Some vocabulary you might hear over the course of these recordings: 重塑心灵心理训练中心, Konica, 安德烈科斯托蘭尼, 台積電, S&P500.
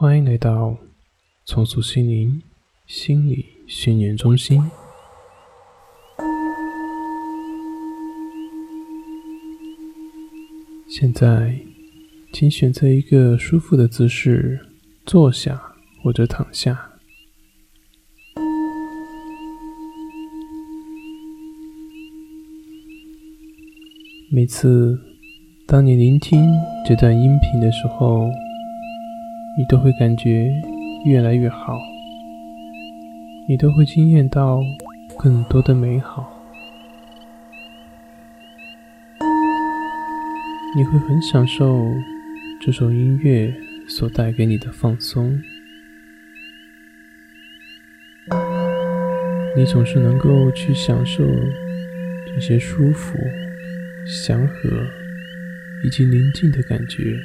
欢迎来到重塑心灵心理训练中心。现在，请选择一个舒服的姿势，坐下或者躺下。每次当你聆听这段音频的时候，你都会感觉越来越好，你都会惊艳到更多的美好，你会很享受这首音乐所带给你的放松。你总是能够去享受这些舒服、祥和以及宁静的感觉，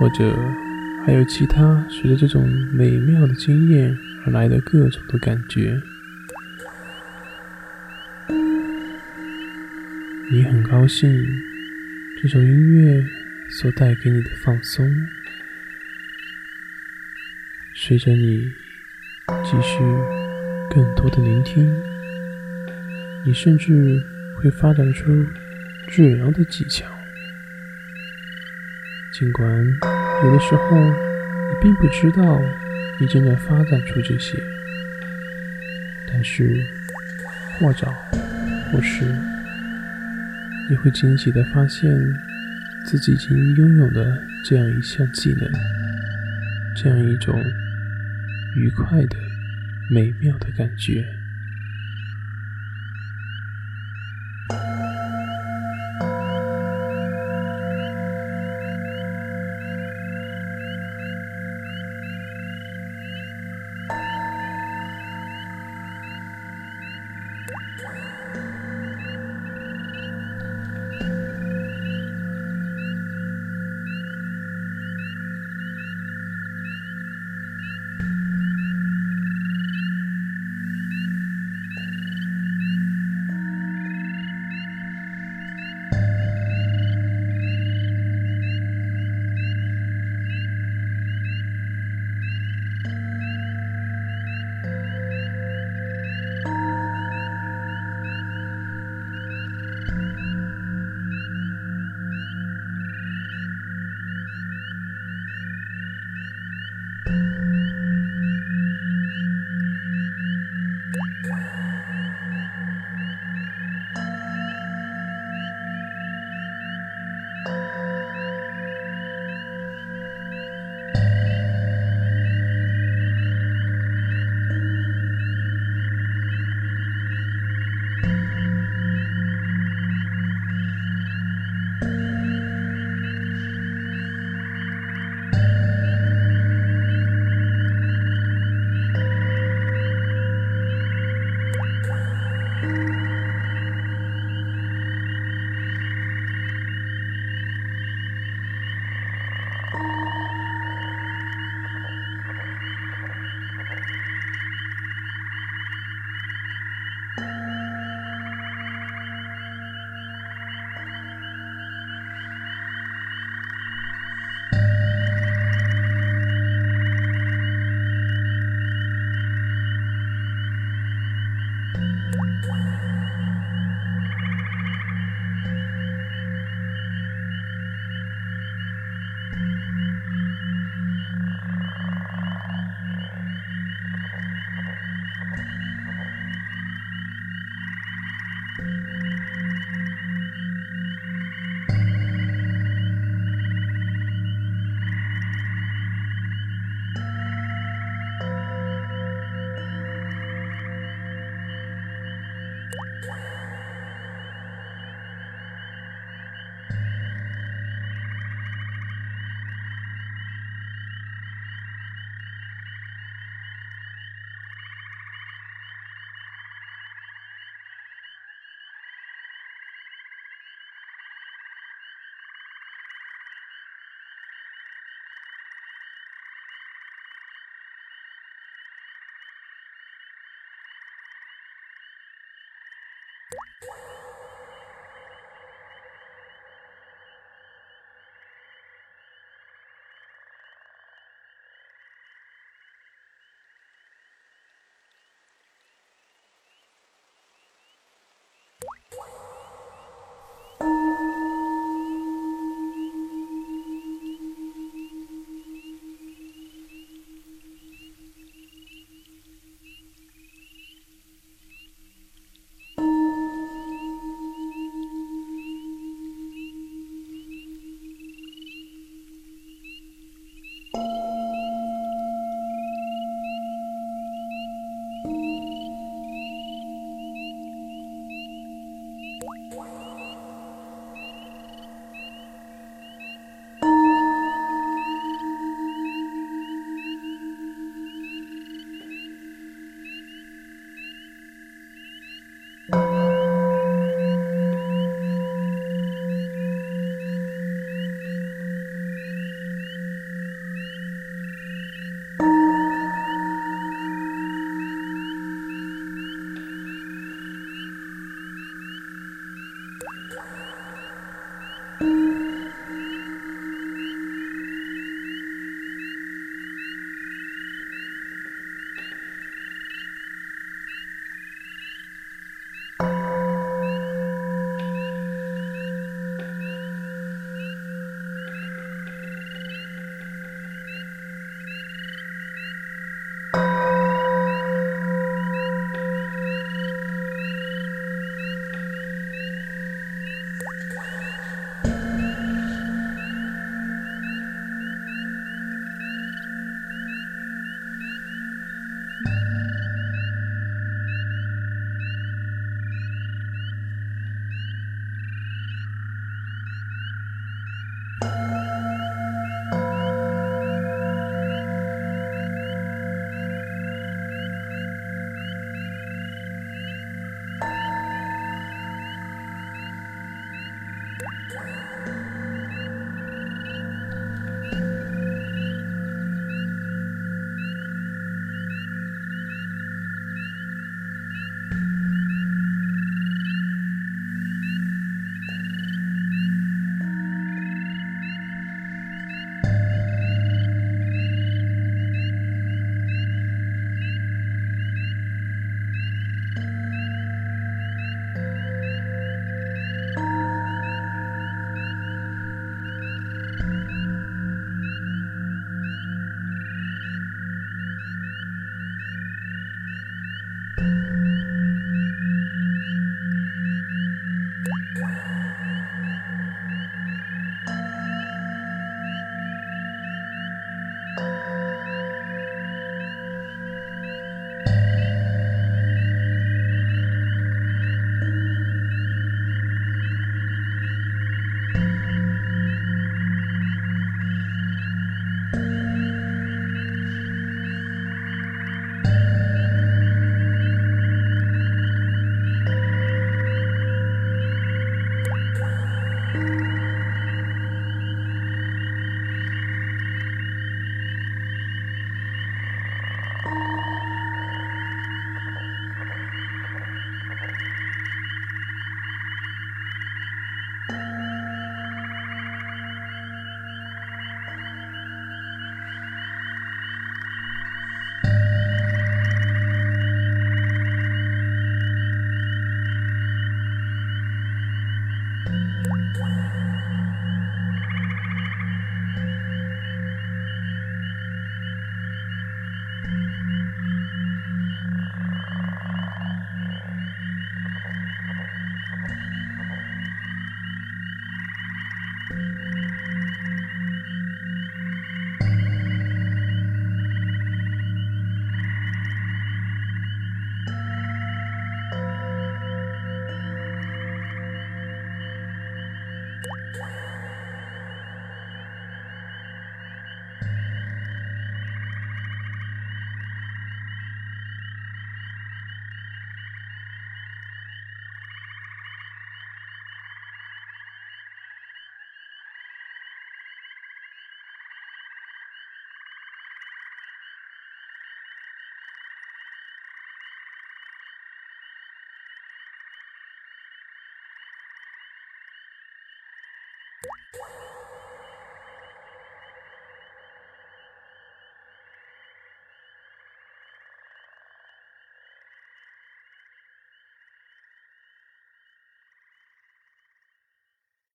或者还有其他随着这种美妙的经验而来的各种的感觉。你很高兴这种音乐所带给你的放松，随着你继续更多的聆听，你甚至会发展出治疗的技巧。尽管有的时候你并不知道你正在发展出这些，但是或早或迟，你会惊喜地发现自己已经拥有了这样一项技能，这样一种愉快的美妙的感觉。